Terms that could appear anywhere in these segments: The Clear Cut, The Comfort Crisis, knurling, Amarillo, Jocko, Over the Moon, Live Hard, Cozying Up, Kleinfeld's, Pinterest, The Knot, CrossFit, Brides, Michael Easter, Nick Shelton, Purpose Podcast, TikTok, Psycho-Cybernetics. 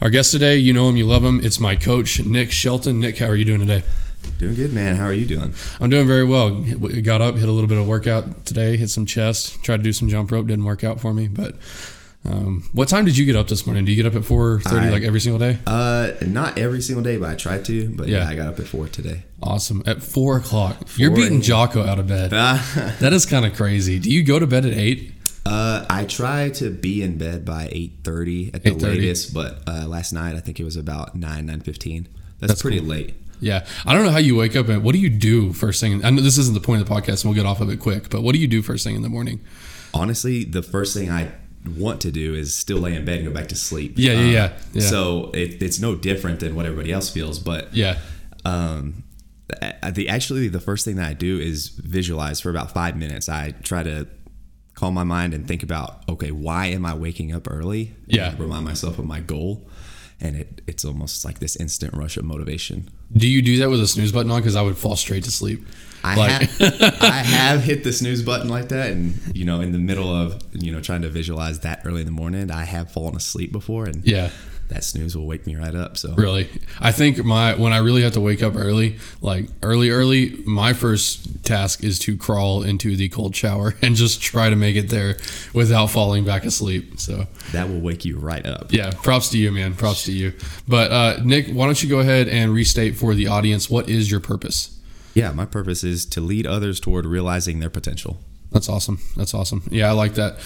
Our guest today, you know him, you love him. It's my coach, Nick Shelton. Nick, how are you doing today? Doing good, man. How are you doing? I'm doing very well. Got up, hit a little bit of workout today, hit some chest, tried to do some jump rope. Didn't work out for me. But what time did you get up this morning? Do you get up at 4:30 like every single day? Not every single day, but I try to. But yeah, I got up at 4 today. Awesome. At 4 o'clock. You're beating Jocko out of bed. That is kind of crazy. Do you go to bed at 8? I try to be in bed by 8:30 at the latest, but last night I think it was about 9:15. That's pretty cool. Late. Yeah. I don't know how you wake up, and what do you do first thing? I know this isn't the point of the podcast, and we'll get off of it quick, but what do you do first thing in the morning? Honestly, the first thing I want to do is still lay in bed and go back to sleep. Yeah. So it's no different than what everybody else feels, but the first thing that I do is visualize for about 5 minutes. I try to calm my mind and think about, okay, why am I waking up early? Yeah. Remind myself of my goal. And it's almost like this instant rush of motivation. Do you do that with a snooze button on? Because I would fall straight to sleep. I have hit the snooze button like that. And, in the middle of, trying to visualize that early in the morning, I have fallen asleep before. And yeah, that snooze will wake me right up. So really, I think when I really have to wake up early, like early, my first task is to crawl into the cold shower and just try to make it there without falling back asleep. So that will wake you right up. Yeah, props to you, man. Props to you. But Nick, why don't you go ahead and restate for the audience, what is your purpose? Yeah, my purpose is to lead others toward realizing their potential. That's awesome. Yeah, I like that.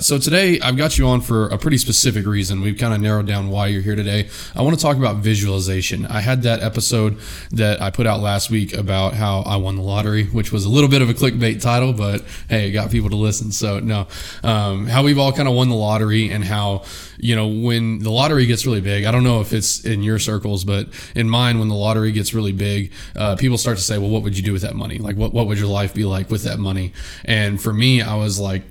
So today I've got you on for a pretty specific reason. We've kind of narrowed down why you're here today. I want to talk about visualization. I had that episode that I put out last week about how I won the lottery, which was a little bit of a clickbait title, but hey, it got people to listen. So no, how we've all kind of won the lottery and how, when the lottery gets really big, I don't know if it's in your circles, but in mine, when the lottery gets really big, people start to say, well, what would you do with that money? Like what would your life be like with that money? And for me, I was like,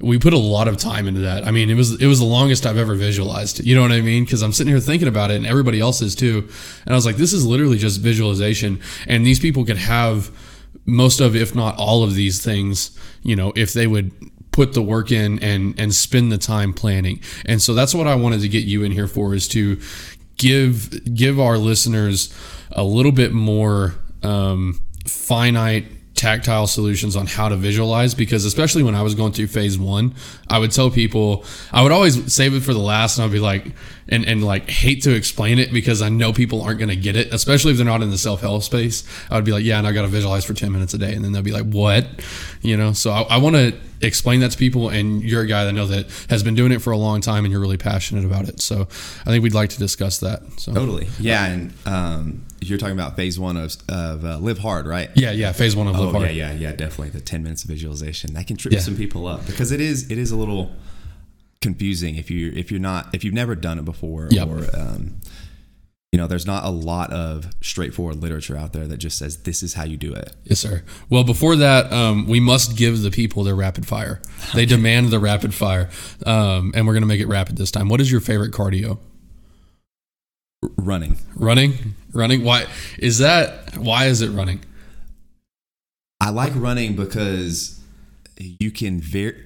we put a lot of time into that. I mean, it was the longest I've ever visualized. You know what I mean? Because I'm sitting here thinking about it, and everybody else is too. And I was like, this is literally just visualization. And these people could have most of, if not all of these things, if they would put the work in and spend the time planning. And so that's what I wanted to get you in here for, is to give our listeners a little bit more finite, tactile solutions on how to visualize, because especially when I was going through phase one, I would tell people, I would always save it for the last, and I'd be like, and hate to explain it because I know people aren't going to get it, especially if they're not in the self-help space. I would be like, yeah, and I got to visualize for 10 minutes a day. And then they'll be like, what? So I want to explain that to people. And you're a guy that I know that has been doing it for a long time, and you're really passionate about it. So I think we'd like to discuss that. So. Totally. Yeah. And, you're talking about phase one of Live Hard, right? Yeah. Phase one of Live Hard. Yeah. Definitely. The 10 minutes of visualization that can trip some people up, because it is a little confusing if you've never done it before, or there's not a lot of straightforward literature out there that just says this is how you do it. Yes, sir. Well, before that, we must give the people their rapid fire. They demand the rapid fire, and we're going to make it rapid this time. What is your favorite cardio? Running. Why is it running? I like running because you can vary.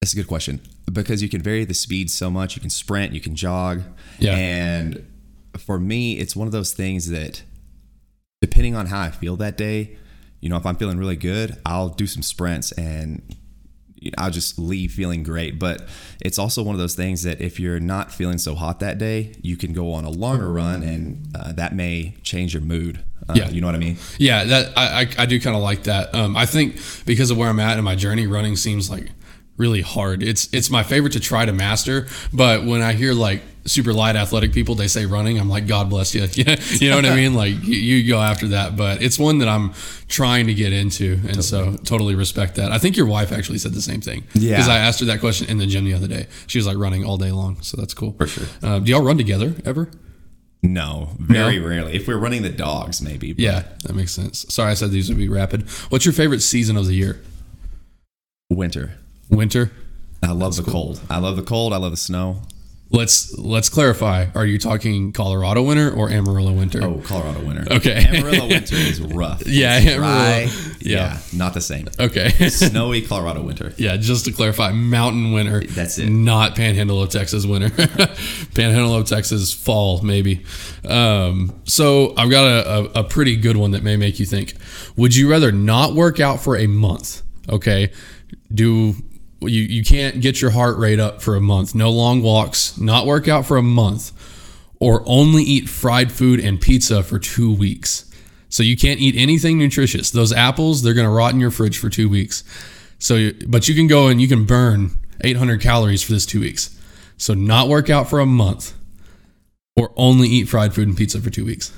That's a good question, because you can vary the speed so much. You can sprint, you can jog. Yeah. And for me, it's one of those things that, depending on how I feel that day, if I'm feeling really good, I'll do some sprints and I'll just leave feeling great. But it's also one of those things that if you're not feeling so hot that day, you can go on a longer run, and that may change your mood. You know what I mean? Yeah, that I do kind of like that. I think because of where I'm at in my journey, running seems like really hard. It's my favorite to try to master. But when I hear like super light athletic people, they say running, I'm like, God bless you. You know what I mean? Like you go after that, but it's one that I'm trying to get into. And So totally respect that. I think your wife actually said the same thing. Yeah. Because I asked her that question in the gym the other day. She was like, running all day long. So that's cool. For sure. Do y'all run together ever? No, very rarely. If we're running the dogs, maybe. But. Yeah, that makes sense. Sorry, I said these would be rapid. What's your favorite season of the year? Winter. I love the cold. I love the cold. I love the snow. Let's clarify. Are you talking Colorado winter or Amarillo winter? Oh, Colorado winter. Okay. Amarillo winter is rough. Yeah, it's dry. Yeah, not the same. Okay. Snowy Colorado winter. Yeah, just to clarify, mountain winter. That's it. Not Panhandle of Texas winter. Panhandle of Texas fall, maybe. So I've got a pretty good one that may make you think. Would you rather not work out for a month? Okay. You can't get your heart rate up for a month. No long walks, not work out for a month, or only eat fried food and pizza for 2 weeks. So you can't eat anything nutritious. Those apples, they're going to rot in your fridge for 2 weeks. But you can go and you can burn 800 calories for this 2 weeks. So not work out for a month or only eat fried food and pizza for 2 weeks.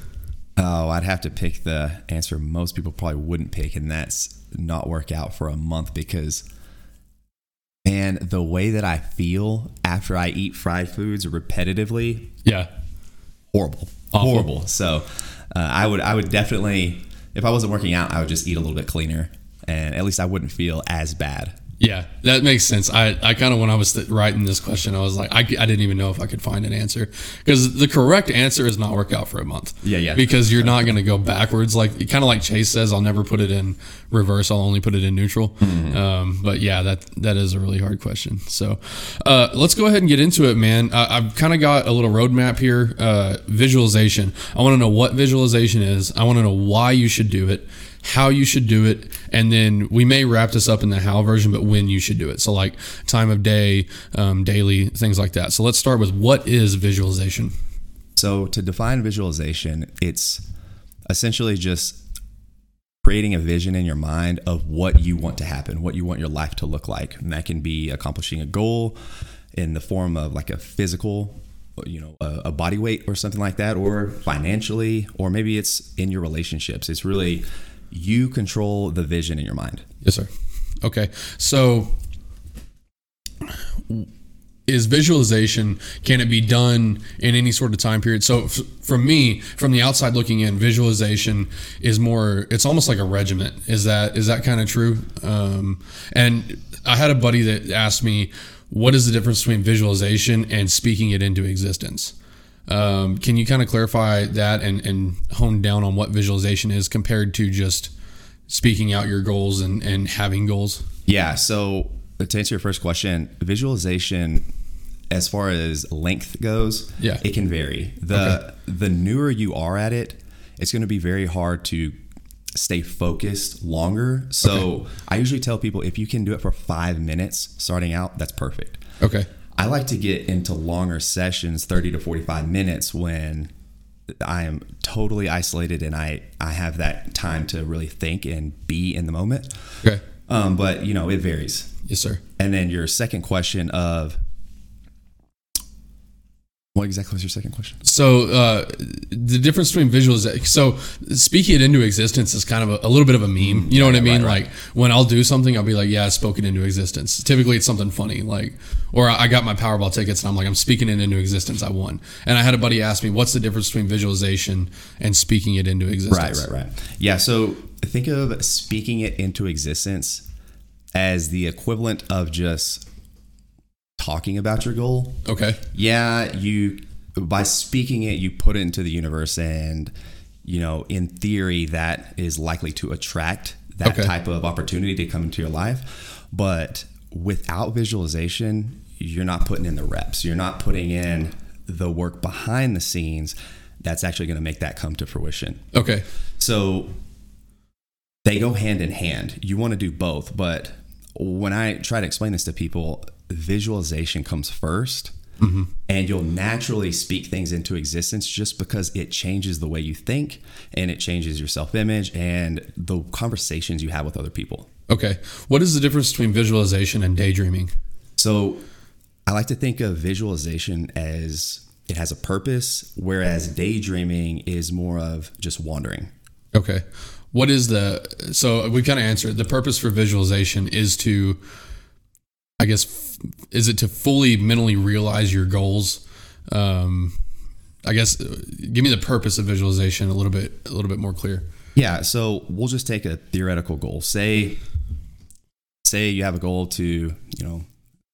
Oh, I'd have to pick the answer most people probably wouldn't pick, and that's not work out for a month because... And the way that I feel after I eat fried foods repetitively, horrible. Awful. Horrible. So I would definitely, if I wasn't working out, I would just eat a little bit cleaner, and at least I wouldn't feel as bad. Yeah, that makes sense. I kind of, when I was writing this question, I was like, I didn't even know if I could find an answer, because the correct answer is not work out for a month. Yeah. Because you're not going to go backwards. Like, kind of like Chase says, I'll never put it in reverse. I'll only put it in neutral. Mm-hmm. But yeah, that is a really hard question. So let's go ahead and get into it, man. I've kind of got a little roadmap here. Visualization. I want to know what visualization is. I want to know why you should do it, how you should do it, and then we may wrap this up in the how version, but when you should do it. So like time of day, daily, things like that. So let's start with, what is visualization? So to define visualization, it's essentially just creating a vision in your mind of what you want to happen, what you want your life to look like. And that can be accomplishing a goal in the form of like a physical, a body weight or something like that, or financially, or maybe it's in your relationships. It's really... you control the vision in your mind. Yes, sir. Okay. So is visualization, can it be done in any sort of time period? So from me, from the outside looking in, visualization is more, it's almost like a regiment. Is that kind of true? And I had a buddy that asked me, what is the difference between visualization and speaking it into existence? Can you kind of clarify that and hone down on what visualization is compared to just speaking out your goals and having goals? Yeah. So to answer your first question, visualization, as far as length goes, it can vary. The newer you are at it, it's going to be very hard to stay focused longer. So I usually tell people, if you can do it for 5 minutes starting out, that's perfect. Okay. I like to get into longer sessions, 30 to 45 minutes, when I am totally isolated and I have that time to really think and be in the moment. Okay. But, it varies. Yes, sir. And then your second question of... what exactly was your second question? So the difference between visualization... So speaking it into existence is kind of a little bit of a meme. You know what I mean? Right. Like when I'll do something, I'll be like, I spoke it into existence. Typically it's something funny. Like, or I got my Powerball tickets and I'm like, I'm speaking it into existence. I won. And I had a buddy ask me, what's the difference between visualization and speaking it into existence? Right. Yeah. So think of speaking it into existence as the equivalent of just... talking about your goal. Okay. Yeah, you, by speaking it, you put it into the universe, and in theory that is likely to attract that type of opportunity to come into your life. But without visualization, you're not putting in the reps. You're not putting in the work behind the scenes that's actually going to make that come to fruition. Okay. So they go hand in hand. You want to do both, but when I try to explain this to people, visualization comes first, and you'll naturally speak things into existence just because it changes the way you think, and it changes your self-image and the conversations you have with other people. Okay. What is the difference between visualization and daydreaming? So I like to think of visualization as it has a purpose, whereas daydreaming is more of just wandering. Okay. What is so we've kind of answered, the purpose for visualization is to, I guess, is it to fully mentally realize your goals? I guess, give me the purpose of visualization a little bit more clear. Yeah. So we'll just take a theoretical goal. Say you have a goal to,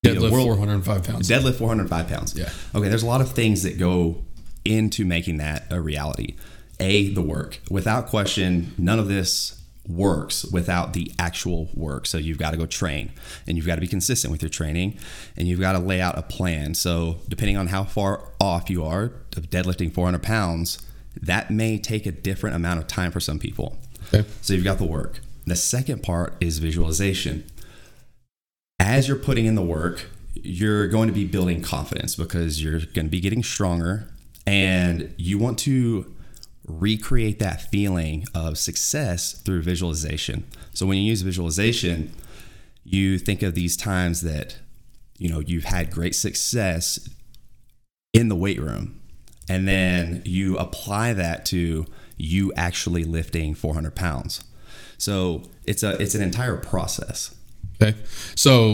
deadlift 405 pounds. Deadlift 405 pounds. Yeah. Okay. There's a lot of things that go into making that a reality. The work. Without question, none of this works without the actual work. So you've got to go train, and you've got to be consistent with your training, and you've got to lay out a plan. So depending on how far off you are of deadlifting 400 pounds, that may take a different amount of time for some people. Okay. So you've got the work. The second part is visualization. As you're putting in the work, you're going to be building confidence because you're going to be getting stronger, and you want to recreate that feeling of success through visualization. So when you use visualization, you think of these times that, you've had great success in the weight room, and then you apply that to you actually lifting 400 pounds. So it's an entire process. Okay. So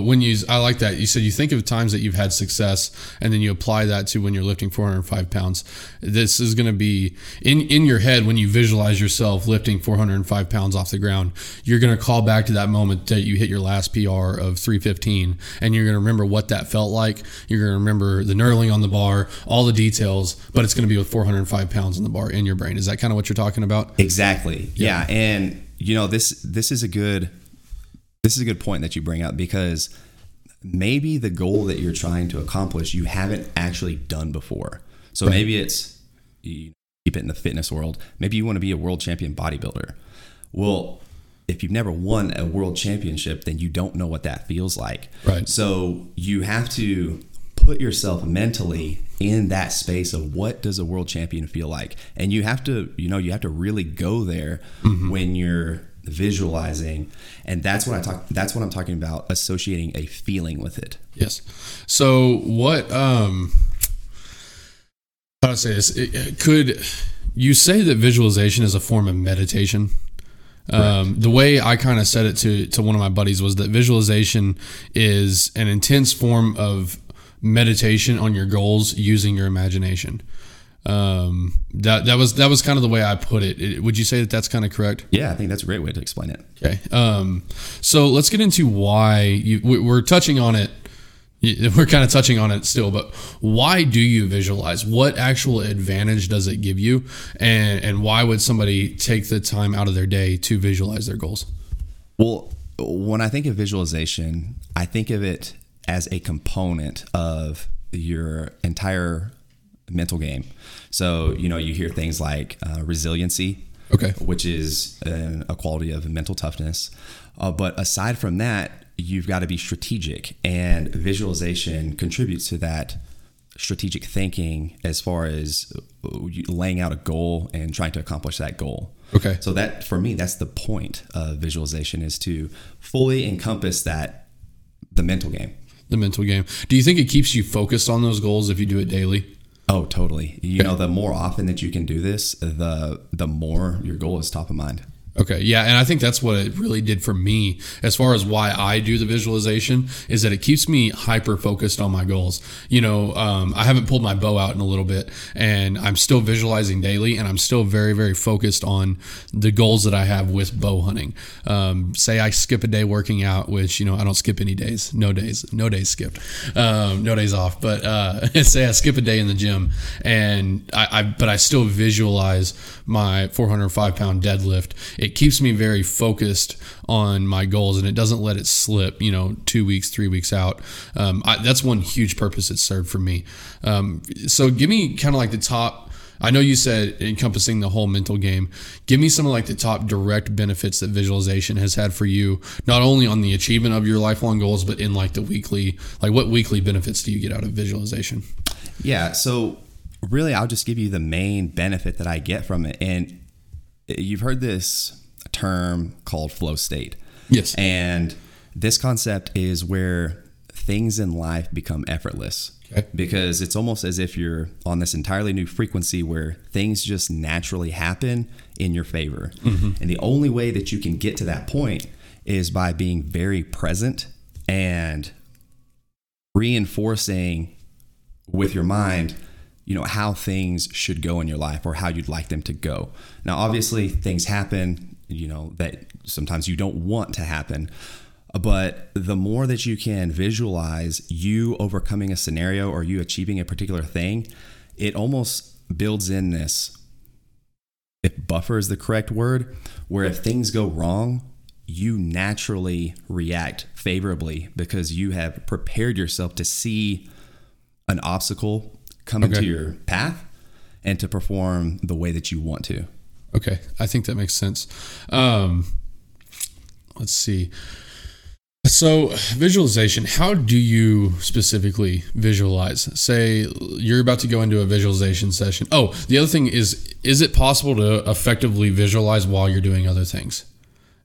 I like that. You said you think of times that you've had success, and then you apply that to when you're lifting 405 pounds. This is going to be in your head when you visualize yourself lifting 405 pounds off the ground. You're going to call back to that moment that you hit your last PR of 315, and you're going to remember what that felt like. You're going to remember the knurling on the bar, all the details, but it's going to be with 405 pounds on the bar in your brain. Is that kind of what you're talking about? Exactly. Yeah. And this is a good point that you bring up, because maybe the goal that you're trying to accomplish, you haven't actually done before. So right. Maybe it's, you keep it in the fitness world, maybe you want to be a world champion bodybuilder. Well, if you've never won a world championship, then you don't know what that feels like. Right. So you have to put yourself mentally in that space of what does a world champion feel like? And you have to, really go there when you're visualizing, and that's what I'm talking about, associating a feeling with it. Yes. So what, how do I say this? Could you say that visualization is a form of meditation? The way I kind of said it to one of my buddies was that visualization is an intense form of meditation on your goals using your imagination. That was kind of the way I put it. Would you say that that's kind of correct? Yeah, I think that's a great way to explain it. Okay. So let's get into why we're touching on it. We're kind of touching on it still, but why do you visualize? What actual advantage does it give you? And why would somebody take the time out of their day to visualize their goals? Well, when I think of visualization, I think of it as a component of your entire mental game. So, you hear things like resiliency, okay, which is a quality of mental toughness. But aside from that, you've got to be strategic, and visualization contributes to that strategic thinking as far as laying out a goal and trying to accomplish that goal. Okay. So that, for me, that's the point of visualization, is to fully encompass the mental game. The mental game. Do you think it keeps you focused on those goals if you do it daily? Oh, totally. The more often that you can do this, the more your goal is top of mind. Okay. Yeah. And I think that's what it really did for me as far as why I do the visualization, is that it keeps me hyper focused on my goals. I haven't pulled my bow out in a little bit, and I'm still visualizing daily, and I'm still very, very focused on the goals that I have with bow hunting. Say I skip a day working out, which, I don't skip any days, no days skipped, no days off. But say I skip a day in the gym, and I still visualize my 405 pound deadlift. It keeps me very focused on my goals, and it doesn't let it slip, 2 weeks, 3 weeks out. That's one huge purpose it served for me. So give me kind of like the top, I know you said encompassing the whole mental game. Give me some of like the top direct benefits that visualization has had for you, not only on the achievement of your lifelong goals, but in like the weekly, like what weekly benefits do you get out of visualization? Yeah. So really, I'll just give you the main benefit that I get from it. And you've heard this term called flow state. Yes. And this concept is where things in life become effortless, okay, because it's almost as if you're on this entirely new frequency where things just naturally happen in your favor. Mm-hmm. And the only way that you can get to that point is by being very present and reinforcing with your mind you know, how things should go in your life or how you'd like them to go. Now, obviously things happen, you know, that sometimes you don't want to happen, but the more that you can visualize you overcoming a scenario or you achieving a particular thing, it almost builds in this, if buffer is the correct word, where if things go wrong, you naturally react favorably because you have prepared yourself to see an obstacle come into your path and to perform the way that you want to. Okay. I think that makes sense. Let's see. So visualization, how do you specifically visualize? Say you're about to go into a visualization session. Oh, the other thing is it possible to effectively visualize while you're doing other things?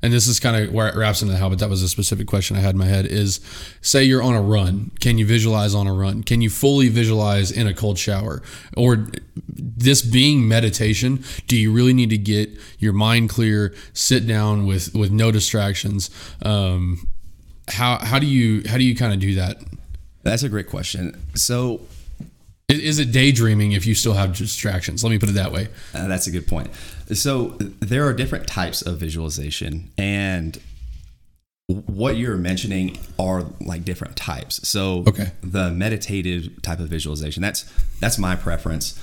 And this is kind of where it wraps into how, but that was a specific question I had in my head is, say you're on a run. Can you visualize on a run? Can you fully visualize in a cold shower? Or this being meditation, do you really need to get your mind clear, sit down with no distractions? How do you kind of do that? That's a great question. So is it daydreaming if you still have distractions? Let me put it that way. That's a good point. So there are different types of visualization, and what you're mentioning are like different types. So the meditative type of visualization, that's my preference,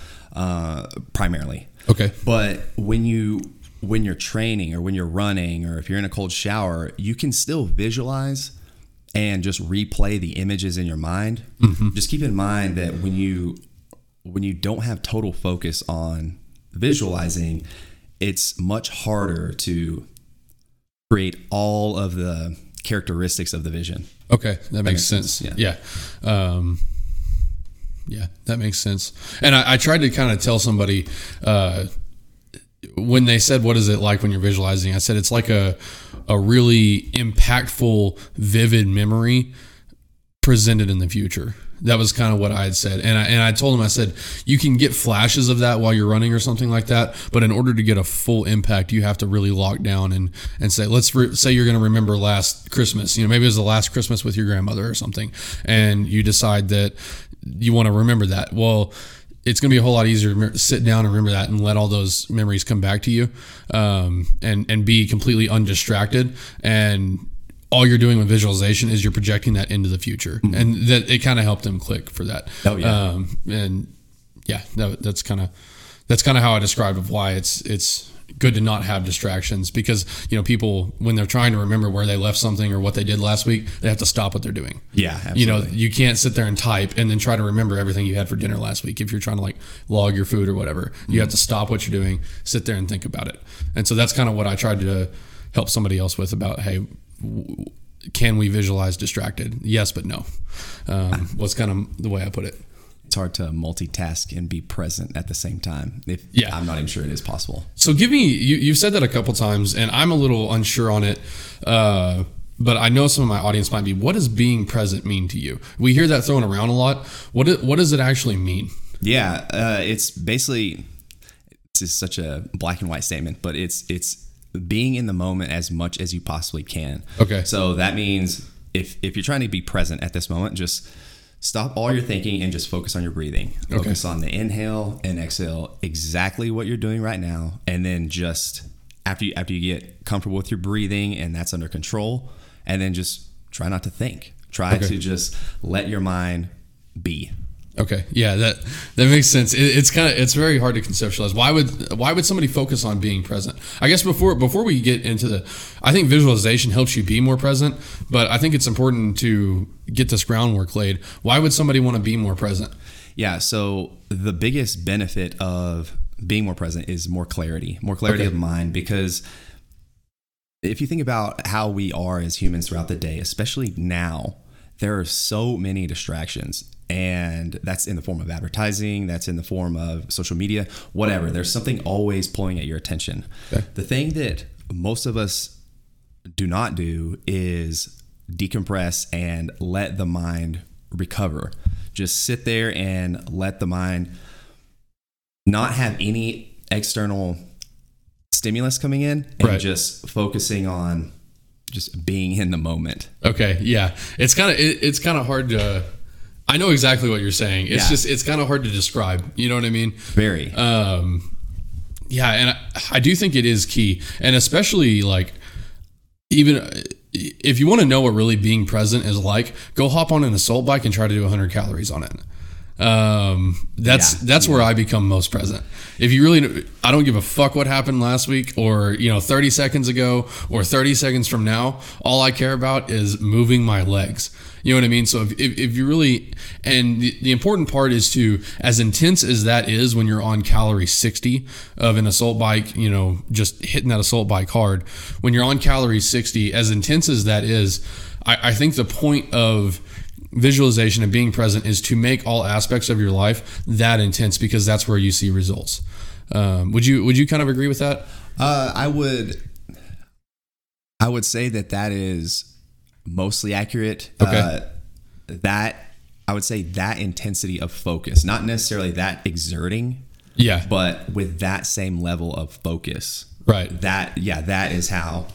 primarily. Okay. But when you're training or when you're running or if you're in a cold shower, you can still visualize and just replay the images in your mind. Mm-hmm. Just keep in mind that when you don't have total focus on visualizing, it's much harder to create all of the characteristics of the vision. Okay. That makes sense. Yeah. Yeah, that makes sense. And I tried to kind of tell somebody, when they said, what is it like when you're visualizing? I said, it's like a really impactful, vivid memory presented in the future. That was kind of what I had said. And I told them, I said, you can get flashes of that while you're running or something like that. But in order to get a full impact, you have to really lock down and say, let's say you're going to remember last Christmas, you know, maybe it was the last Christmas with your grandmother or something. And you decide that you want to remember that. Well, it's going to be a whole lot easier to sit down and remember that and let all those memories come back to you, and be completely undistracted. And all you're doing with visualization is you're projecting that into the future. Mm-hmm. And that it kind of helped them click for that. Oh, yeah. That's kind of how I described of why it's good to not have distractions, because, you know, people, when they're trying to remember where they left something or what they did last week, they have to stop what they're doing. Yeah. Absolutely. You know, you can't sit there and type and then try to remember everything you had for dinner last week. If you're trying to like log your food or whatever, you have to stop what you're doing, sit there and think about it. And so that's kind of what I tried to help somebody else with about, hey, can we visualize distracted? Yes, but no. Was kind of the way I put it. It's hard to multitask and be present at the same time. I'm not even sure it is possible. So give me, you've said that a couple times and I'm a little unsure on it, but I know some of my audience might be, what does being present mean to you? We hear that thrown around a lot. What does it actually mean? Yeah, it's basically, it's just such a black and white statement, but it's being in the moment as much as you possibly can. Okay. So that means if you're trying to be present at this moment, just stop all your thinking and just focus on your breathing. Focus on the inhale and exhale, exactly what you're doing right now. And then just after you get comfortable with your breathing and that's under control, and then just try not to think. Try to just let your mind be. Okay. Yeah, that makes sense. It's very hard to conceptualize. Why would somebody focus on being present? I guess before we get into I think visualization helps you be more present, but I think it's important to get this groundwork laid. Why would somebody want to be more present? Yeah. So the biggest benefit of being more present is more clarity of mind, because if you think about how we are as humans throughout the day, especially now, there are so many distractions. And that's in the form of advertising, that's in the form of social media, whatever. There's something always pulling at your attention. Okay. The thing that most of us do not do is decompress and let the mind recover. Just sit there and let the mind not have any external stimulus coming in and just focusing on just being in the moment. Okay. Yeah. It's kind of hard to I know exactly what you're saying. It's just, it's kind of hard to describe. You know what I mean? Very. Yeah. And I do think it is key. And especially like, even if you want to know what really being present is like, go hop on an assault bike and try to do 100 calories on it. That's where I become most present. If you really, I don't give a fuck what happened last week or, 30 seconds ago or 30 seconds from now, all I care about is moving my legs. You know what I mean? So if you really, and the important part is to, as intense as that is when you're on calorie 60 of an assault bike, just hitting that assault bike hard, when you're on calorie 60, as intense as that is, I think the point of visualization and being present is to make all aspects of your life that intense, because that's where you see results. Would you kind of agree with that? I would say that is mostly accurate. Okay. I would say that intensity of focus, not necessarily that exerting. Yeah. But with that same level of focus. Right. That is how,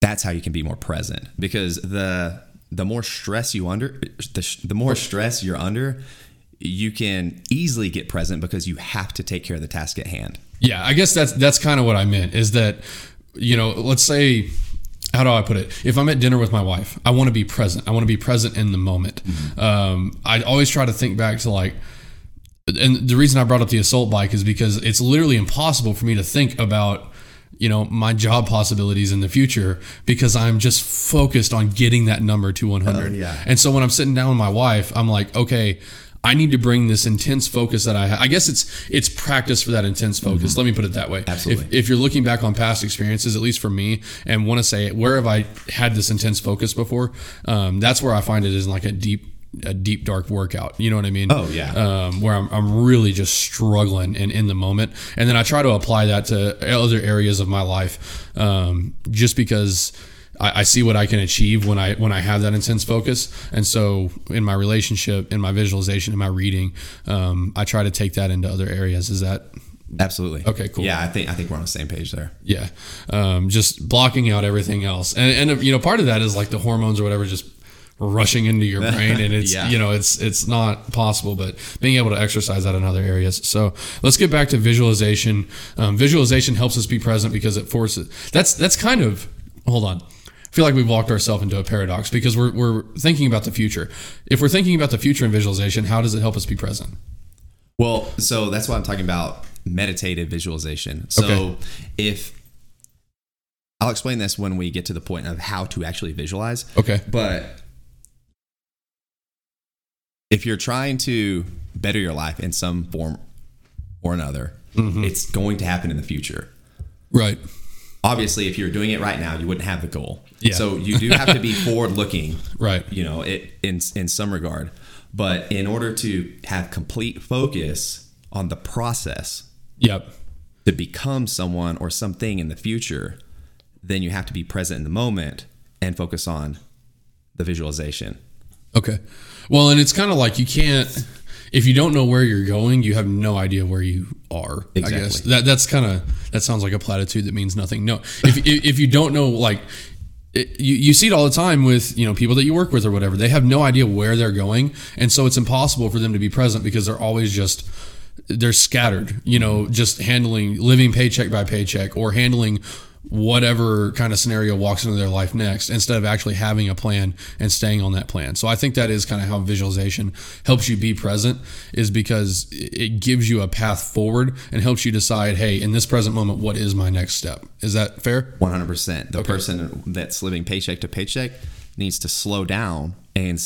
that's how you can be more present, because the more stress you're under, you can easily get present because you have to take care of the task at hand. Yeah, I guess that's kind of what I meant, is that, let's say, how do I put it? If I'm at dinner with my wife, I want to be present. I want to be present in the moment. Mm-hmm. I always try to think back to and the reason I brought up the assault bike is because it's literally impossible for me to think about my job possibilities in the future, because I'm just focused on getting that number to 100. Yeah. And so when I'm sitting down with my wife, I'm like, okay, I need to bring this intense focus that I have. I guess it's practice for that intense focus. Mm-hmm. Let me put it that way. Absolutely. If you're looking back on past experiences, at least for me, and want to say, where have I had this intense focus before? That's where I find it is like a deep dark workout. You know what I mean? Oh yeah. Where I'm really just struggling and in the moment. And then I try to apply that to other areas of my life. Just because I see what I can achieve when I have that intense focus. And so in my relationship, in my visualization, in my reading, I try to take that into other areas. Is that absolutely okay? Cool. Yeah. I think we're on the same page there. Yeah. Just blocking out everything else. And part of that is like the hormones or whatever, just rushing into your brain, and it's it's not possible, but being able to exercise that in other areas. So let's get back to visualization. Visualization helps us be present because it forces, that's kind of, hold on, I feel like we've walked ourselves into a paradox, because we're thinking about the future. If we're thinking about the future in visualization, how does it help us be present? Well, so that's why I'm talking about meditative visualization. So okay. If I'll explain this when we get to the point of how to actually visualize. Okay. But if you're trying to better your life in some form or another, mm-hmm. it's going to happen in the future. Right. Obviously, if you're doing it right now, you wouldn't have the goal. Yeah. So you do have to be forward looking, right? In some regard. But in order to have complete focus on the process, yep, to become someone or something in the future, then you have to be present in the moment and focus on the visualization. Okay. Well, and it's kind of like you can't, if you don't know where you're going, you have no idea where you are. Exactly. I guess that's kind of, that sounds like a platitude that means nothing. No, if you don't know, like you see it all the time with, people that you work with or whatever, they have no idea where they're going. And so it's impossible for them to be present because they're always just, they're scattered, just living paycheck by paycheck, or handling whatever kind of scenario walks into their life next, instead of actually having a plan and staying on that plan. So I think that is kind of how visualization helps you be present, is because it gives you a path forward and helps you decide, hey, in this present moment, what is my next step? Is that fair? 100%. The person that's living paycheck to paycheck needs to slow down and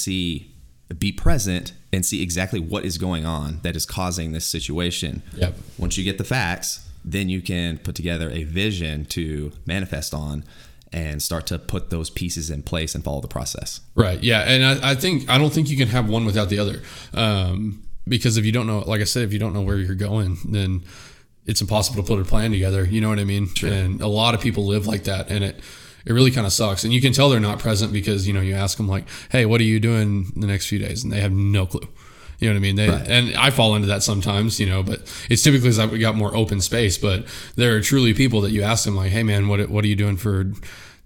be present and see exactly what is going on that is causing this situation. Yep. Once you get the facts, then you can put together a vision to manifest on and start to put those pieces in place and follow the process. Right. Yeah. And I don't think you can have one without the other. Because if you don't know, like I said, if you don't know where you're going, then it's impossible to put a plan together. You know what I mean? Sure. And a lot of people live like that, and it really kind of sucks. And you can tell they're not present because, you ask them like, hey, what are you doing the next few days? And they have no clue. You know what I mean? Right. And I fall into that sometimes, but it's typically as we got more open space. But there are truly people that you ask them like, hey man, what are you doing for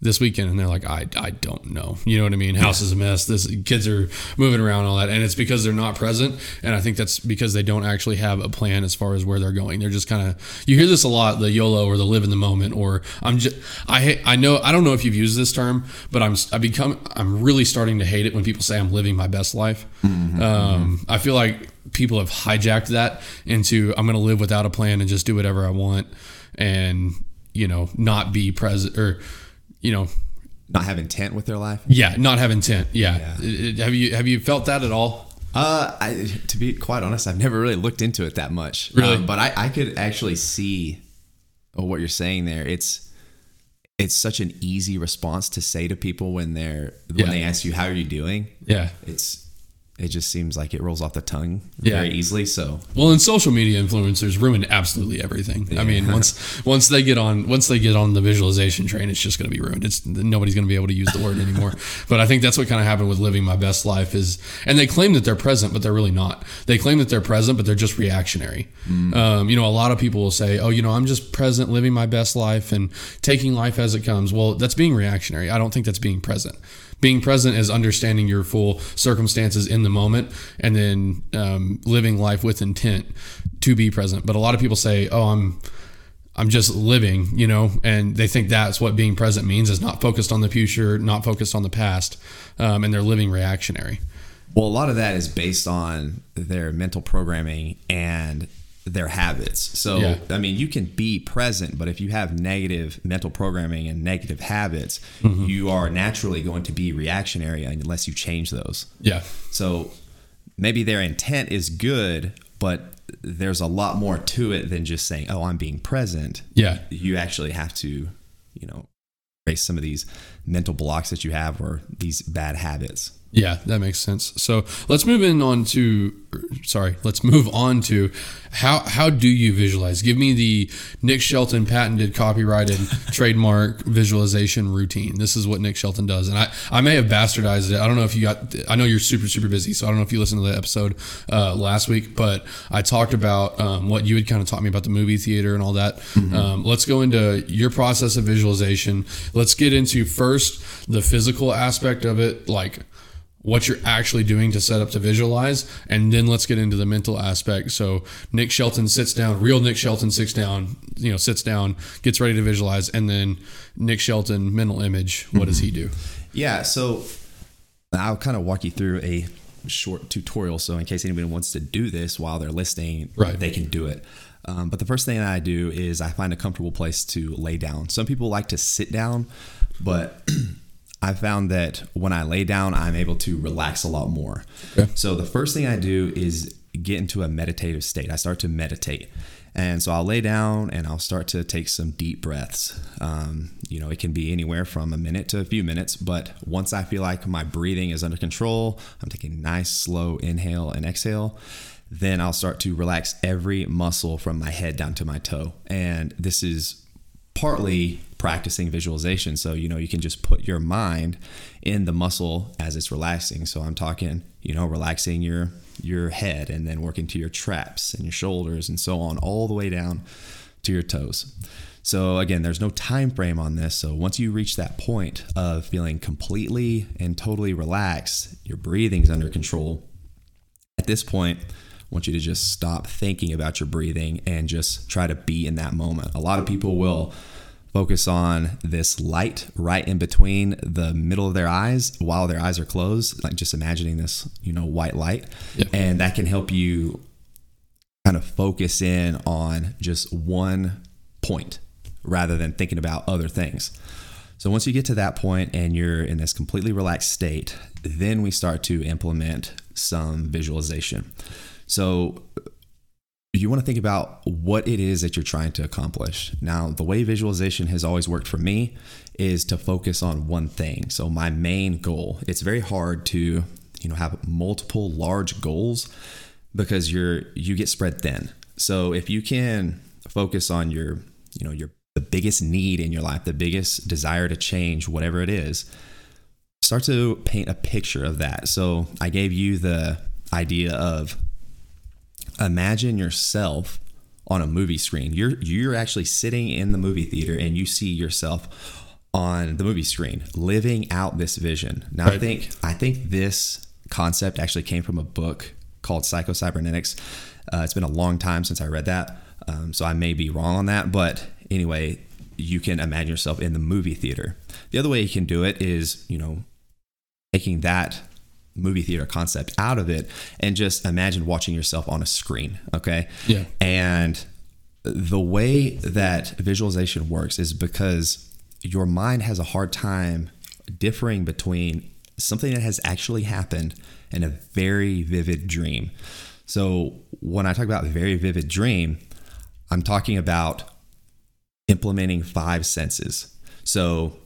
this weekend, and they're like, I don't know. You know what I mean? House is a mess. Kids are moving around, all that. And it's because they're not present. And I think that's because they don't actually have a plan as far as where they're going. They're just kind of, you hear this a lot, the YOLO or the live in the moment, or I don't know if you've used this term, but I'm really starting to hate it when people say I'm living my best life. Mm-hmm. I feel like people have hijacked that into, I'm going to live without a plan and just do whatever I want and, not be present, or, not have intent with their life. Yeah, not have intent. Yeah. Have you felt that at all? To be quite honest, I've never really looked into it that much. Really, but I could actually see what you're saying there. It's such an easy response to say to people when they ask you, "How are you doing?" Yeah, it just seems like it rolls off the tongue very easily. So, well, and social media influencers ruin absolutely everything. Yeah. I mean, once they get on the visualization train, it's just going to be ruined. Nobody's going to be able to use the word anymore. But I think that's what kind of happened with living my best life is, and they claim that they're present, but they're really not. They claim that they're present, but they're just reactionary. Mm. A lot of people will say, "Oh, I'm just present, living my best life, and taking life as it comes." Well, that's being reactionary. I don't think that's being present. Being present is understanding your full circumstances in the moment, and then living life with intent to be present. But a lot of people say, "Oh, I'm just living," and they think that's what being present means, is not focused on the future, not focused on the past, and they're living reactionary. Well, a lot of that is based on their mental programming and their habits. So, yeah. I mean, you can be present, but if you have negative mental programming and negative habits, mm-hmm. you are naturally going to be reactionary unless you change those. Yeah. So maybe their intent is good, but there's a lot more to it than just saying, "Oh, I'm being present." Yeah. You actually have to, erase some of these mental blocks that you have or these bad habits. Yeah, that makes sense. So let's move on to how do you visualize? Give me the Nick Shelton patented, copyrighted, trademark visualization routine. This is what Nick Shelton does. And I may have bastardized it. I don't know if I know you're super, super busy. So I don't know if you listened to the episode last week, but I talked about what you had kind of taught me about the movie theater and all that. Mm-hmm. Let's go into your process of visualization. Let's get into first the physical aspect of it, like what you're actually doing to set up to visualize, and then let's get into the mental aspect. So Nick Shelton sits down, real Nick Shelton sits down, gets ready to visualize, and then Nick Shelton, mental image, what does he do? Yeah, so I'll kind of walk you through a short tutorial, so in case anybody wants to do this while they're listening, right, they can do it. But the first thing that I do is I find a comfortable place to lay down. Some people like to sit down, but I found that when I lay down, I'm able to relax a lot more. Okay. So the first thing I do is get into a meditative state. I start to meditate. And so I'll lay down and I'll start to take some deep breaths. It can be anywhere from a minute to a few minutes. But once I feel like my breathing is under control, I'm taking a nice slow inhale and exhale. Then I'll start to relax every muscle from my head down to my toe. And this is partly practicing visualization. So, you can just put your mind in the muscle as it's relaxing. So I'm talking, relaxing your head and then working to your traps and your shoulders and so on, all the way down to your toes. So again, there's no time frame on this. So once you reach that point of feeling completely and totally relaxed, your breathing's under control. At this point, I want you to just stop thinking about your breathing and just try to be in that moment. A lot of people will focus on this light right in between the middle of their eyes while their eyes are closed, like just imagining this, white light. Yep. And that can help you kind of focus in on just one point rather than thinking about other things. So once you get to that point and you're in this completely relaxed state, then we start to implement some visualization. So you want to think about what it is that you're trying to accomplish. Now, the way visualization has always worked for me is to focus on one thing. So my main goal, it's very hard to, have multiple large goals because you get spread thin. So if you can focus on the biggest need in your life, the biggest desire to change, whatever it is, start to paint a picture of that. So I gave you the idea of imagine yourself on a movie screen. You're actually sitting in the movie theater and you see yourself on the movie screen, living out this vision. Now, right. I think this concept actually came from a book called Psycho-Cybernetics. It's been a long time since I read that, so I may be wrong on that. But anyway, you can imagine yourself in the movie theater. The other way you can do it is, you know, taking that movie theater concept out of it and just imagine watching yourself on a screen. Okay. Yeah. And the way that visualization works is because your mind has a hard time differing between something that has actually happened and a very vivid dream. So when I talk about very vivid dream, I'm talking about implementing five senses. So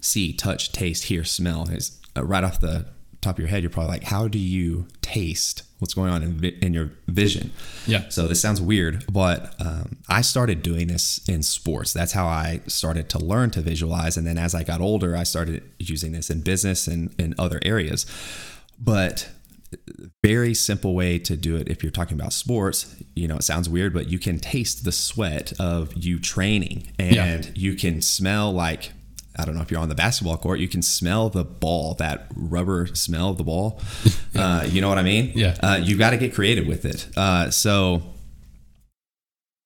see, touch, taste, hear, smell. Is right off the top of your head, you're probably like, how do you taste what's going on in your vision? Yeah. So this sounds weird, but I started doing this in sports. That's how I started to learn to visualize. And then as I got older, I started using this in business and in other areas. But very simple way to do it if you're talking about sports, you know, it sounds weird, but you can taste the sweat of you training, and yeah. you can smell, like, I don't know if you're on the basketball court, you can smell the ball, that rubber smell of the ball. You know what I mean? Yeah. You've got to get creative with it. So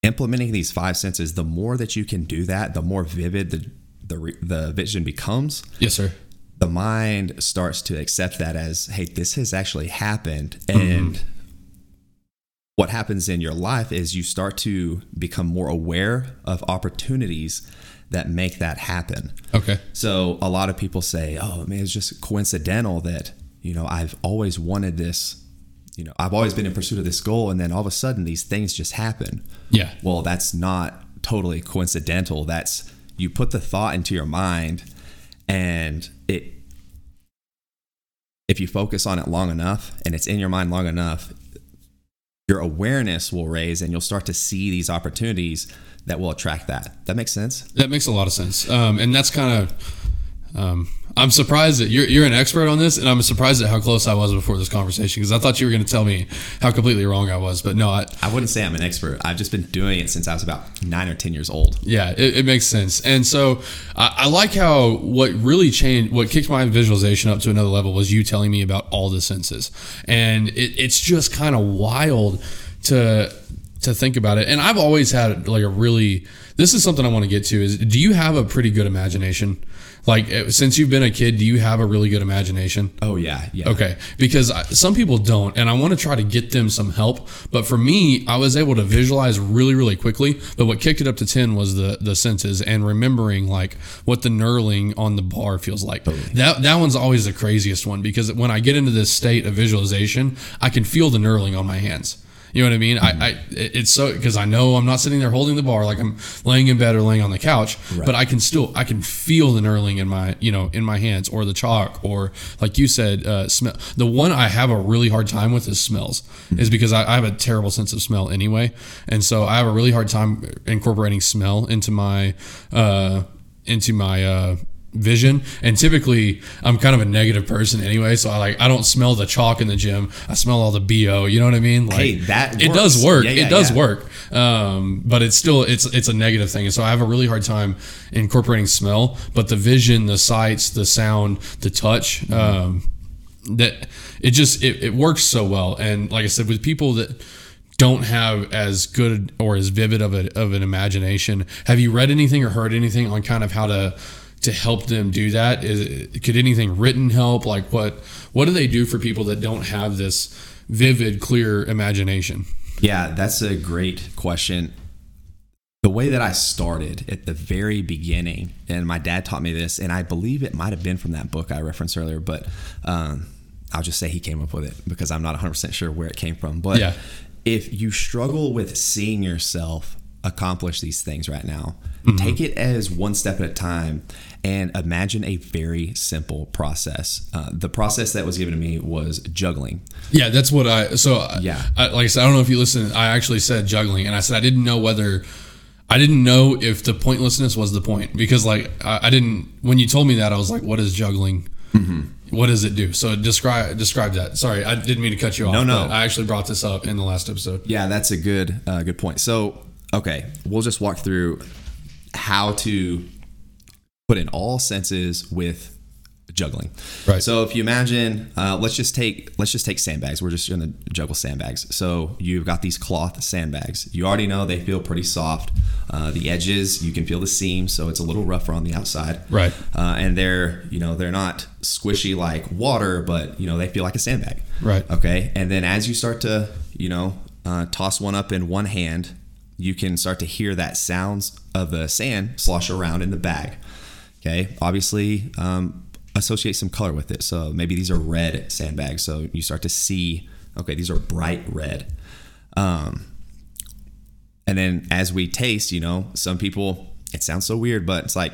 implementing these five senses, the more that you can do that, the more vivid the vision becomes. Yes, sir. The mind starts to accept that as, hey, this has actually happened. And mm-hmm. what happens in your life is you start to become more aware of opportunities that make that happen. Okay. So a lot of people say, oh, man, it's just coincidental that, you know, I've always wanted this, you know, I've always been in pursuit of this goal. And then all of a sudden these things just happen. Yeah. Well, that's not totally coincidental. That's, you put the thought into your mind, and it, if you focus on it long enough and it's in your mind long enough, your awareness will raise and you'll start to see these opportunities that will attract that. That makes sense? That makes a lot of sense. And that's kind of, I'm surprised that you're an expert on this, and I'm surprised at how close I was before this conversation, because I thought you were going to tell me how completely wrong I was. But no, I wouldn't say I'm an expert. I've just been doing it since I was about 9 or 10 years old. Yeah, it makes sense. And so I like how what really changed, what kicked my visualization up to another level, was you telling me about all the senses. And it's just kind of wild to think about it. And I've always had like a really, this is something I want to get to, is, do you have a pretty good imagination? Like, since you've been a kid, do you have a really good imagination? Oh, yeah. Yeah. Okay. Because some people don't, and I want to try to get them some help. But for me, I was able to visualize really, really quickly. But what kicked it up to 10 was the senses and remembering, like, what the knurling on the bar feels like. Totally. That one's always the craziest one, because when I get into this state of visualization, I can feel the knurling on my hands. You know what I mean? Mm-hmm. It's so, because I know I'm not sitting there holding the bar, like I'm laying in bed or laying on the couch, right. But I can feel the knurling in my, you know, in my hands, or the chalk, or like you said, smell. The one I have a really hard time with is smells, mm-hmm. is because I have a terrible sense of smell anyway. And so I have a really hard time incorporating smell into my vision. And typically I'm kind of a negative person anyway, so I don't smell the chalk in the gym, I smell all the BO, you know what I mean? Like, hey, that works. It does work. Yeah, it does work, but it's still it's a negative thing. And so I have a really hard time incorporating smell, but the vision, the sights, the sound, the touch, mm-hmm. That it just it works so well. And like I said, with people that don't have as good or as vivid of an imagination, have you read anything or heard anything on kind of how to help them do that? Could anything written help? Like, what do they do for people that don't have this vivid, clear imagination? Yeah, that's a great question. The way that I started at the very beginning, and my dad taught me this, and I believe it might've been from that book I referenced earlier, but I'll just say he came up with it because I'm not 100% sure where it came from. But yeah. If you struggle with seeing yourself accomplish these things right now, mm-hmm. take it as one step at a time and imagine a very simple process. The process that was given to me was juggling. Yeah, that's what like I said, I don't know if you listened, I actually said juggling, and I said I didn't know if the pointlessness was the point, because like I didn't, when you told me that, I was like, what is juggling? Mm-hmm. What does it do? So describe that. Sorry, I didn't mean to cut you off. No. I actually brought this up in the last episode. Yeah, that's a good point. So, okay, we'll just walk through how to but in all senses with juggling. Right. So if you imagine, let's just take sandbags. We're just going to juggle sandbags. So you've got these cloth sandbags. You already know they feel pretty soft. The edges, you can feel the seams, so it's a little rougher on the outside. Right. And they're not squishy like water, but they feel like a sandbag. Right. Okay. And then as you start to toss one up in one hand, you can start to hear that sounds of the sand slosh around in the bag. Okay. Obviously, associate some color with it. So maybe these are red sandbags. So you start to see, okay, these are bright red. And then as we taste, some people, it sounds so weird, but it's like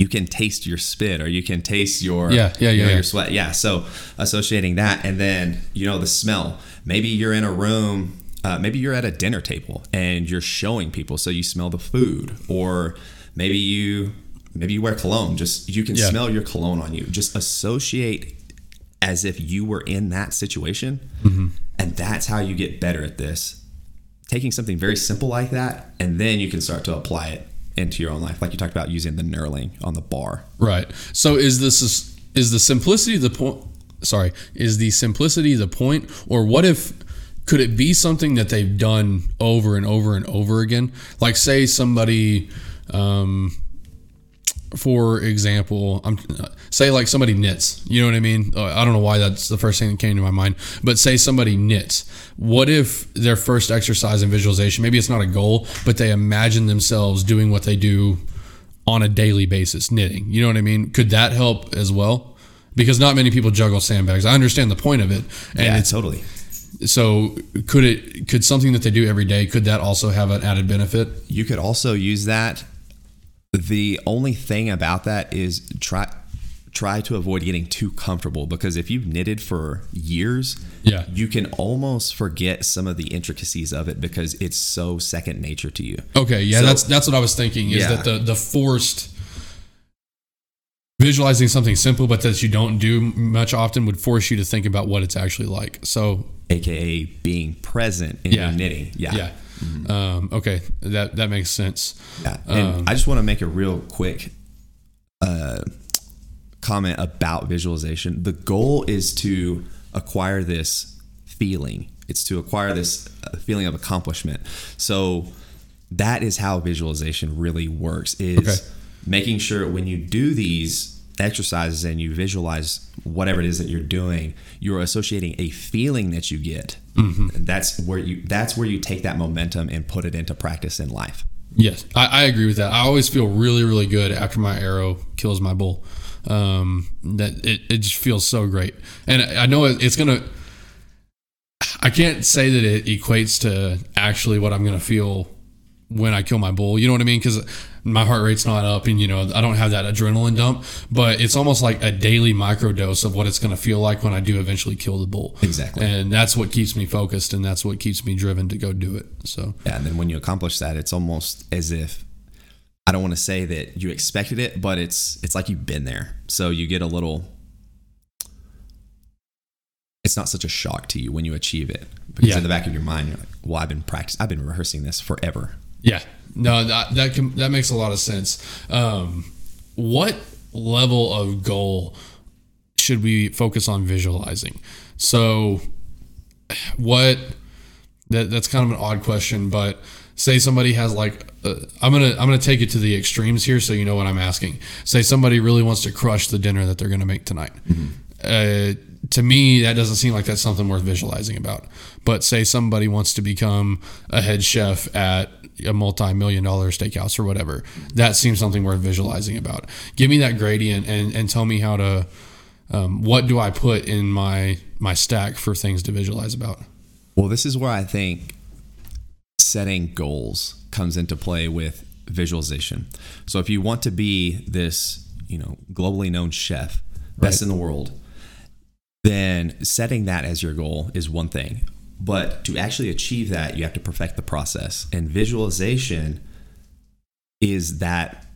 you can taste your spit or you can taste your your sweat. Yeah. So associating that, and then, the smell. Maybe you're in a room, maybe you're at a dinner table and you're showing people. So you smell the food, or maybe you wear cologne, you can smell your cologne on you. Just associate as if you were in that situation. Mm-hmm. And that's how you get better at this. Taking something very simple like that, and then you can start to apply it into your own life. Like you talked about using the knurling on the bar. Right. So is the simplicity the point? Or could it be something that they've done over and over and over again? Like say somebody, for example, somebody knits, you know what I mean? I don't know why that's the first thing that came to my mind, but say somebody knits. What if their first exercise and visualization, maybe it's not a goal, but they imagine themselves doing what they do on a daily basis, knitting, you know what I mean? Could that help as well? Because not many people juggle sandbags. I understand the point of it. And yeah, totally. So could something that they do every day, could that also have an added benefit? You could also use that. The only thing about that is try to avoid getting too comfortable, because if you've knitted for years, you can almost forget some of the intricacies of it because it's so second nature to you. Okay, yeah, so, that's what I was thinking is that the forced visualizing something simple but that you don't do much often would force you to think about what it's actually like. So, aka being present in your knitting. Yeah. Yeah. Mm-hmm. Okay. That makes sense. Yeah. And I just want to make a real quick comment about visualization. The goal is to acquire this feeling. It's to acquire this feeling of accomplishment. So that is how visualization really works, is making sure when you do these exercises and you visualize whatever it is that you're doing, you're associating a feeling that you get. Mm-hmm. And that's where you take that momentum and put it into practice in life. Yes, I agree with that. I always feel really, really good after my arrow kills my bull. That it just feels so great. And I know I can't say that it equates to actually what I'm going to feel when I kill my bull, you know what I mean? Because my heart rate's not up and, I don't have that adrenaline dump, but it's almost like a daily microdose of what it's going to feel like when I do eventually kill the bull. Exactly. And that's what keeps me focused and that's what keeps me driven to go do it. So, yeah. And then when you accomplish that, it's almost as if, I don't want to say that you expected it, but it's like you've been there. So you get a little, it's not such a shock to you when you achieve it, because in the back of your mind, you're like, well, I've been rehearsing this forever. Yeah, no, that makes a lot of sense. What level of goal should we focus on visualizing? So that's kind of an odd question, but say somebody has like, I'm gonna take it to the extremes here, so you know what I'm asking. Say somebody really wants to crush the dinner that they're gonna make tonight. Mm-hmm. To me, that doesn't seem like that's something worth visualizing about. But say somebody wants to become a head chef at a multi-million-dollar steakhouse or whatever. That seems something worth visualizing about. Give me that gradient and tell me how to, what do I put in my stack for things to visualize about? Well, this is where I think setting goals comes into play with visualization. So if you want to be this, globally known chef, best in the world, then setting that as your goal is one thing. But to actually achieve that, you have to perfect the process. And visualization is that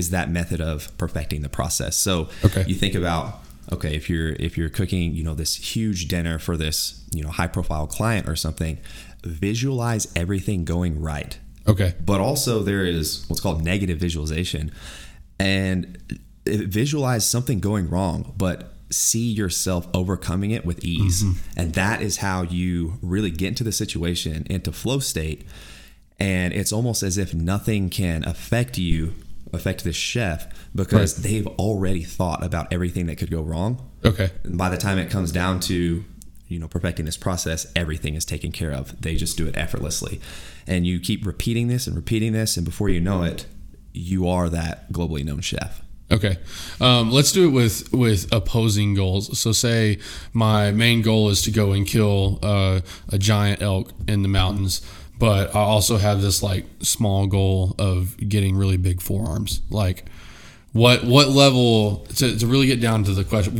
method of perfecting the process. So you think about, okay, if you're cooking, this huge dinner for this, high profile client or something, visualize everything going right. Okay. But also there is what's called negative visualization. and visualize something going wrong, but see yourself overcoming it with ease. Mm-hmm. And that is how you really get into the situation, into flow state. And it's almost as if nothing can affect the chef, because right. they've already thought about everything that could go wrong. Okay. And by the time it comes down to, you know, perfecting this process, everything is taken care of. They just do it effortlessly. And you keep repeating this. And before you know it, you are that globally known chef. Okay. Let's do it with opposing goals. So say my main goal is to go and kill a giant elk in the mountains, but I also have this like small goal of getting really big forearms. Like what level to really get down to the question,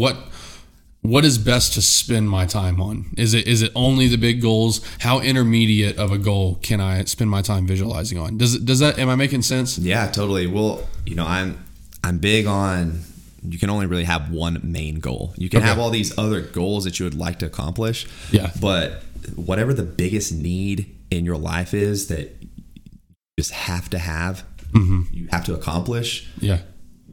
what is best to spend my time on? Is it only the big goals? How intermediate of a goal can I spend my time visualizing on? Does that, am I making sense? Yeah, totally. Well, you know, I'm big on, you can only really have one main goal. You can have all these other goals that you would like to accomplish. Yeah. But whatever the biggest need in your life is that you just have to have, mm-hmm. you have to accomplish. Yeah.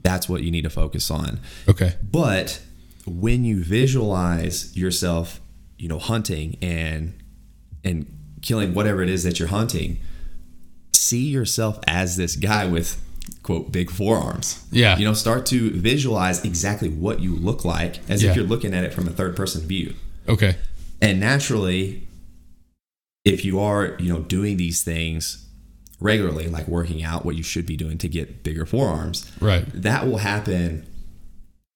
That's what you need to focus on. Okay. But when you visualize yourself, you know, hunting and killing whatever it is that you're hunting, see yourself as this guy with, quote, big forearms. Yeah. You know, start to visualize exactly what you look like as if you're looking at it from a third person view. Okay. And naturally, if you are, you know, doing these things regularly, like working out, what you should be doing to get bigger forearms, right? That will happen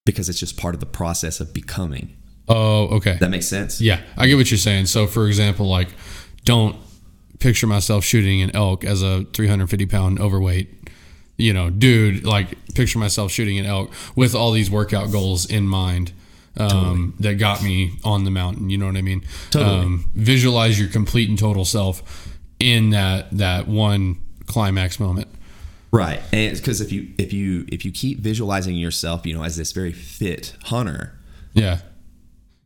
because it's just part of the process of becoming. Oh, okay. That makes sense. Yeah. I get what you're saying. So for example, like, don't picture myself shooting an elk as a 350 pound overweight, you know, dude, like picture myself shooting an elk with all these workout goals in mind, totally. That got me on the mountain. You know what I mean? Totally. Visualize your complete and total self in that one climax moment. Right. And it's because if you keep visualizing yourself, you know, as this very fit hunter. Yeah.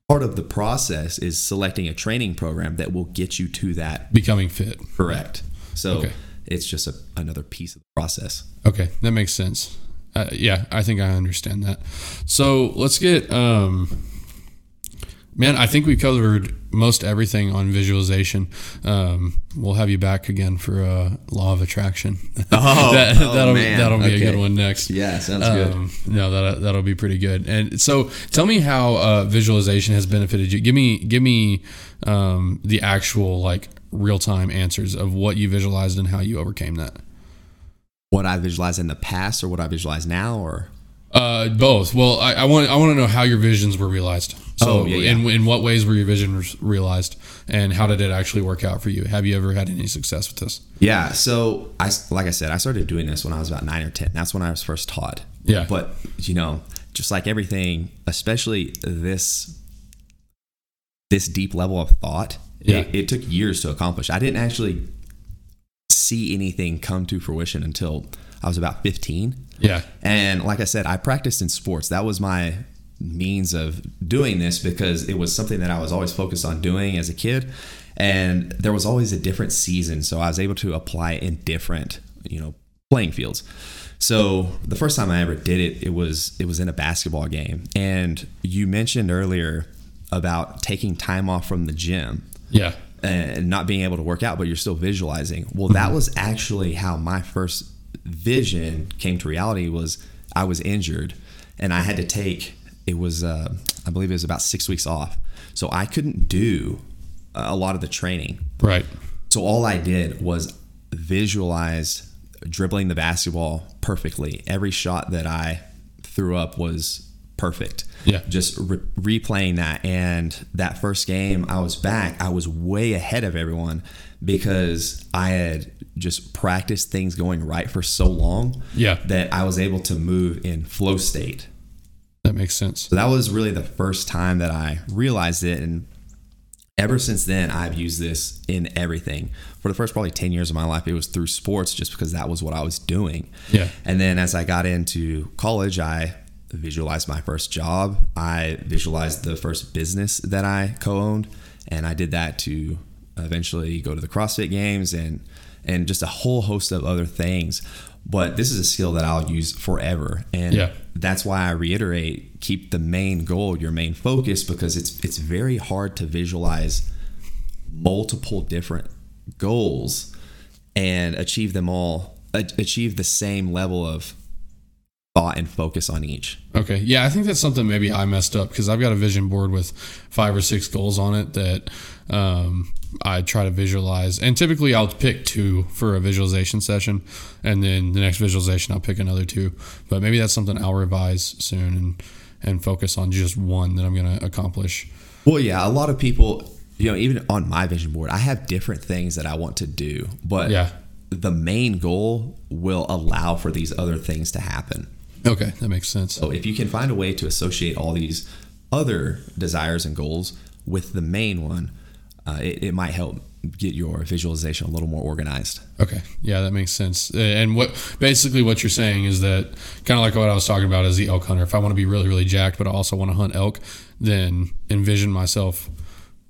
Part of the process is selecting a training program that will get you to that. Becoming fit. Correct. So it's just another piece of the process. Okay. That makes sense. Yeah. I think I understand that. So let's get, man, I think we covered most everything on visualization. We'll have you back again for law of attraction. Oh, that'll be a good one next. Yeah, sounds good. No, that'll be pretty good. And so, tell me how visualization has benefited you. Give me the actual like real time answers of what you visualized and how you overcame that. What I visualized in the past, or what I visualize now, or both. Well, I want to know how your visions were realized. So in what ways were your visions realized, and how did it actually work out for you? Have you ever had any success with this? Yeah. So I started doing this when I was about 9 or 10. That's when I was first taught. Yeah. But you know, just like everything, especially this deep level of thought, it took years to accomplish. I didn't actually see anything come to fruition until I was about 15. Yeah. And like I said, I practiced in sports. That was my means of doing this, because it was something that I was always focused on doing as a kid, and there was always a different season, so I was able to apply in different, you know, playing fields. So the first time I ever did it, it was in a basketball game. And you mentioned earlier about taking time off from the gym, yeah, and not being able to work out, but you're still visualizing. Well, that was actually how my first vision came to reality. Was I was injured, and I had to take, it was, I believe it was about 6 weeks off. So I couldn't do a lot of the training. Right. So all I did was visualize dribbling the basketball perfectly. Every shot that I threw up was perfect. Yeah. Just replaying that. And that first game I was back, I was way ahead of everyone, because I had just practiced things going right for so long, yeah, that I was able to move in flow state. That makes sense. So that was really the first time that I realized it. And ever since then, I've used this in everything. For the first probably 10 years of my life, it was through sports, just because that was what I was doing. Yeah. And then as I got into college, I visualized my first job. I visualized the first business that I co-owned. And I did that to eventually go to the CrossFit games and just a whole host of other things. But this is a skill that I'll use forever. And that's why I reiterate, keep the main goal, your main focus, because it's very hard to visualize multiple different goals and achieve them all, achieve the same level of thought and focus on each. Okay. Yeah, I think that's something maybe I messed up, because I've got a vision board with 5 or 6 goals on it that I try to visualize. And typically I'll pick 2 for a visualization session, and then the next visualization I'll pick another 2. But maybe that's something I'll revise soon and focus on just one that I'm going to accomplish. Well, yeah, a lot of people, you know, even on my vision board, I have different things that I want to do, but the main goal will allow for these other things to happen. Okay, that makes sense. So if you can find a way to associate all these other desires and goals with the main one, it might help get your visualization a little more organized. Okay, yeah, that makes sense. And what you're saying is that, kind of like what I was talking about as the elk hunter, if I want to be really, really jacked, but I also want to hunt elk, then envision myself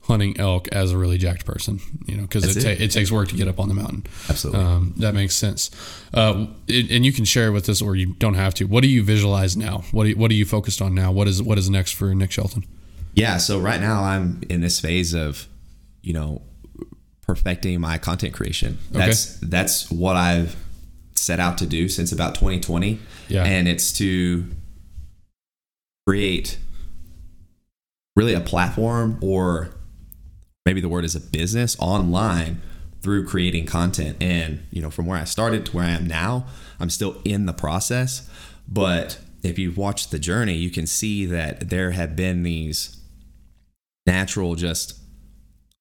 hunting elk as a really jacked person, you know, because it takes work to get up on the mountain. Absolutely. That makes sense. And you can share with us, or you don't have to. What do you visualize now? What are you focused on now? What is next for Nick Shelton? Yeah. So right now I'm in this phase of, you know, perfecting my content creation. That's what I've set out to do since about 2020. Yeah. And it's to create really a platform, or maybe the word is a business, online through creating content. And, you know, from where I started to where I am now, I'm still in the process. But if you've watched the journey, you can see that there have been these natural just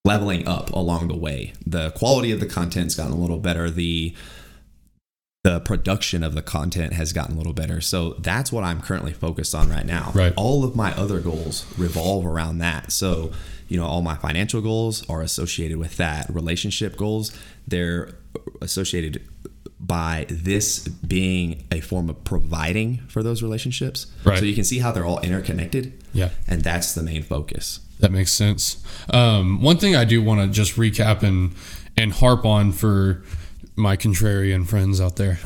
leveling up along the way. The quality of the content's gotten a little better. The production of the content has gotten a little better. So that's what I'm currently focused on right now. Right. All of my other goals revolve around that. So, you know, all my financial goals are associated with that. Relationship goals, they're associated by this being a form of providing for those relationships. Right. So you can see how they're all interconnected. Yeah. And that's the main focus. That makes sense. One thing I do want to just recap and harp on for my contrarian friends out there.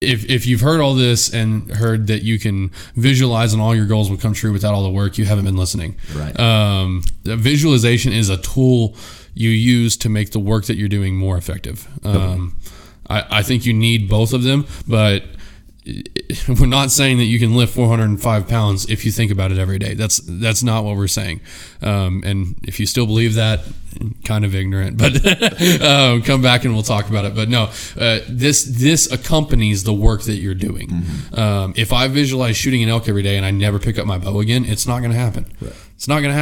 If you've heard all this and heard that you can visualize and all your goals will come true without all the work, you haven't been listening. Right. Visualization is a tool you use to make the work that you're doing more effective. I think you need both of them, but we're not saying that you can lift 405 pounds if you think about it every day. That's not what we're saying. And if you still believe that, kind of ignorant, but come back and we'll talk about it. But no, this accompanies the work that you're doing. Mm-hmm. If I visualize shooting an elk every day and I never pick up my bow again, it's not going to happen. Right. It's not going to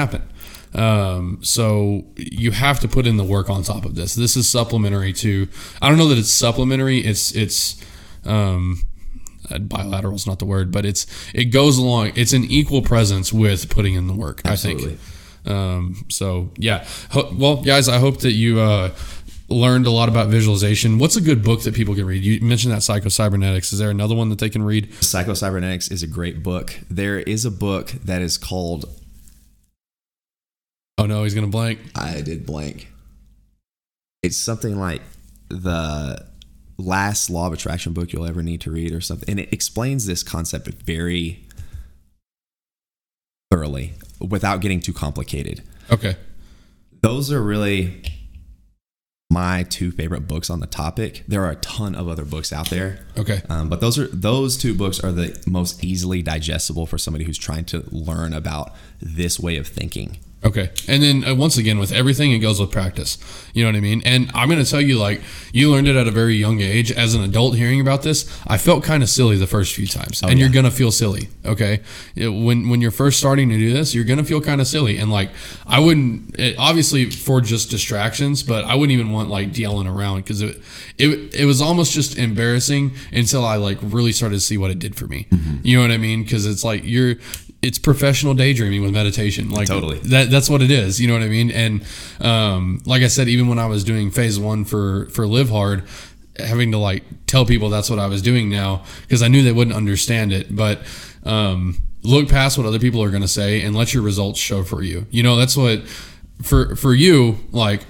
happen. So you have to put in the work on top of this. This is supplementary to. I don't know that it's supplementary. It's bilateral is not the word, but it goes along. It's an equal presence with putting in the work. Absolutely. I think. So yeah. Well, guys, I hope that you learned a lot about visualization. What's a good book that people can read? You mentioned that Psycho-Cybernetics. Is there another one that they can read? Psycho-Cybernetics is a great book. There is a book that is called. Oh no, he's gonna blank. I did blank. It's something like the last law of attraction book you'll ever need to read or something, and it explains this concept very thoroughly without getting too complicated. Okay. Those are really my 2 favorite books on the topic. There are a ton of other books out there. Okay. But those 2 books are the most easily digestible for somebody who's trying to learn about this way of thinking. Okay. And then once again, with everything, it goes with practice. You know what I mean? And I'm going to tell you, like, you learned it at a very young age. As an adult hearing about this, I felt kind of silly the first few times. Oh, and yeah. You're going to feel silly. Okay. When you're first starting to do this, you're going to feel kind of silly. And like, I wouldn't, obviously for just distractions, but I wouldn't even want like yelling around, because it was almost just embarrassing until I like really started to see what it did for me. Mm-hmm. You know what I mean? Cause it's like, it's professional daydreaming with meditation. Like totally. That's what it is. You know what I mean? And like I said, even when I was doing phase 1 for Live Hard, having to like tell people that's what I was doing now, because I knew they wouldn't understand it. But look past what other people are going to say and let your results show for you. You know, that's what for you, like,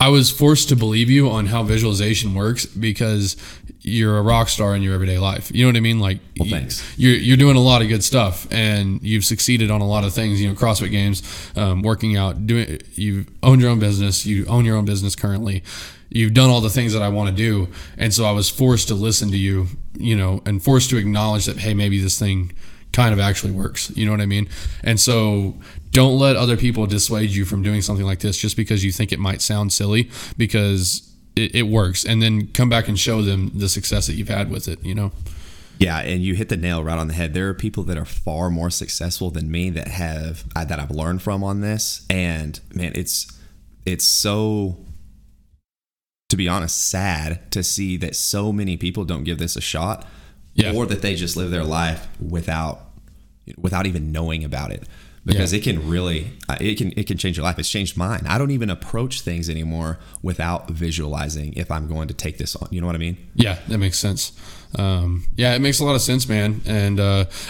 I was forced to believe you on how visualization works because you're a rock star in your everyday life. You know what I mean? Like, well, thanks. You're doing a lot of good stuff, and you've succeeded on a lot of things. You know, CrossFit games, working out, doing. You own your own business. You own your own business currently. You've done all the things that I want to do, and so I was forced to listen to you. You know, and forced to acknowledge that, hey, maybe this thing kind of actually works. You know what I mean? And so don't let other people dissuade you from doing something like this just because you think it might sound silly, because it works, and then come back and show them the success that you've had with it, you know? Yeah. And you hit the nail right on the head. There are people that are far more successful than me that I've learned from on this. And man, it's so, to be honest, sad to see that so many people don't give this a shot, or that they just live their life without even knowing about it, because it can really, it can change your life. It's changed mine. I don't even approach things anymore without visualizing if I'm going to take this on. You know what I mean? Yeah, that makes sense. It makes a lot of sense, man. And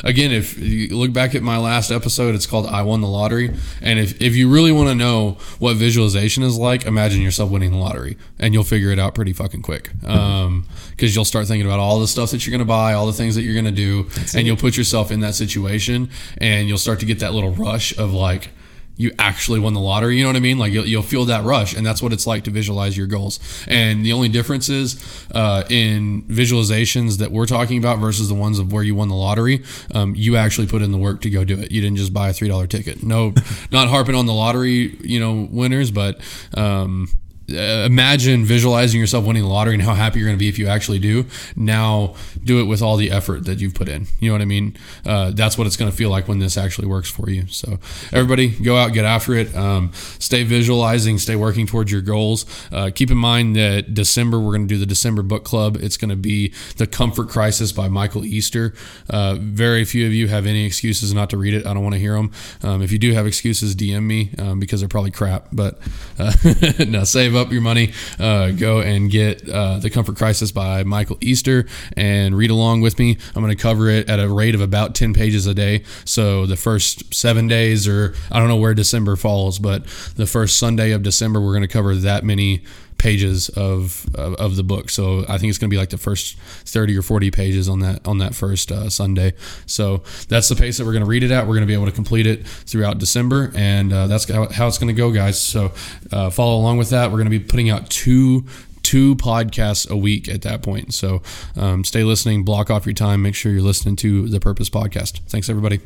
again, if you look back at my last episode, it's called I Won the Lottery. And if you really want to know what visualization is like, imagine yourself winning the lottery, and you'll figure it out pretty fucking quick. Because you'll start thinking about all the stuff that you're going to buy, all the things that you're going to do, and you'll put yourself in that situation, and you'll start to get that little rush of like, you actually won the lottery. You know what I mean? Like you'll feel that rush, and that's what it's like to visualize your goals. And the only difference is in visualizations that we're talking about versus the ones of where you won the lottery, you actually put in the work to go do it. You didn't just buy a $3 ticket. No, not harping on the lottery, you know, winners, but imagine visualizing yourself winning the lottery and how happy you're going to be if you actually do. Now do it with all the effort that you've put in. You know what I mean? That's what it's going to feel like when this actually works for you. So everybody go out, get after it. Stay visualizing, stay working towards your goals. Keep in mind that December, we're going to do the December book club. It's going to be The Comfort Crisis by Michael Easter. Very few of you have any excuses not to read it. I don't want to hear them. If you do have excuses, DM me because they're probably crap, but no, save up your money, go and get The Comfort Crisis by Michael Easter and read along with me. I'm going to cover it at a rate of about 10 pages a day. So the first 7 days, or I don't know where December falls, but the first Sunday of December, we're going to cover that many pages of the book. So I think it's going to be like the first 30 or 40 pages on that first Sunday. So that's the pace that we're going to read it at. We're going to be able to complete it throughout December, and that's how it's going to go, guys. So follow along with that. We're going to be putting out two podcasts a week at that point. So stay listening, block off your time, make sure you're listening to the Purpose Podcast. Thanks, everybody.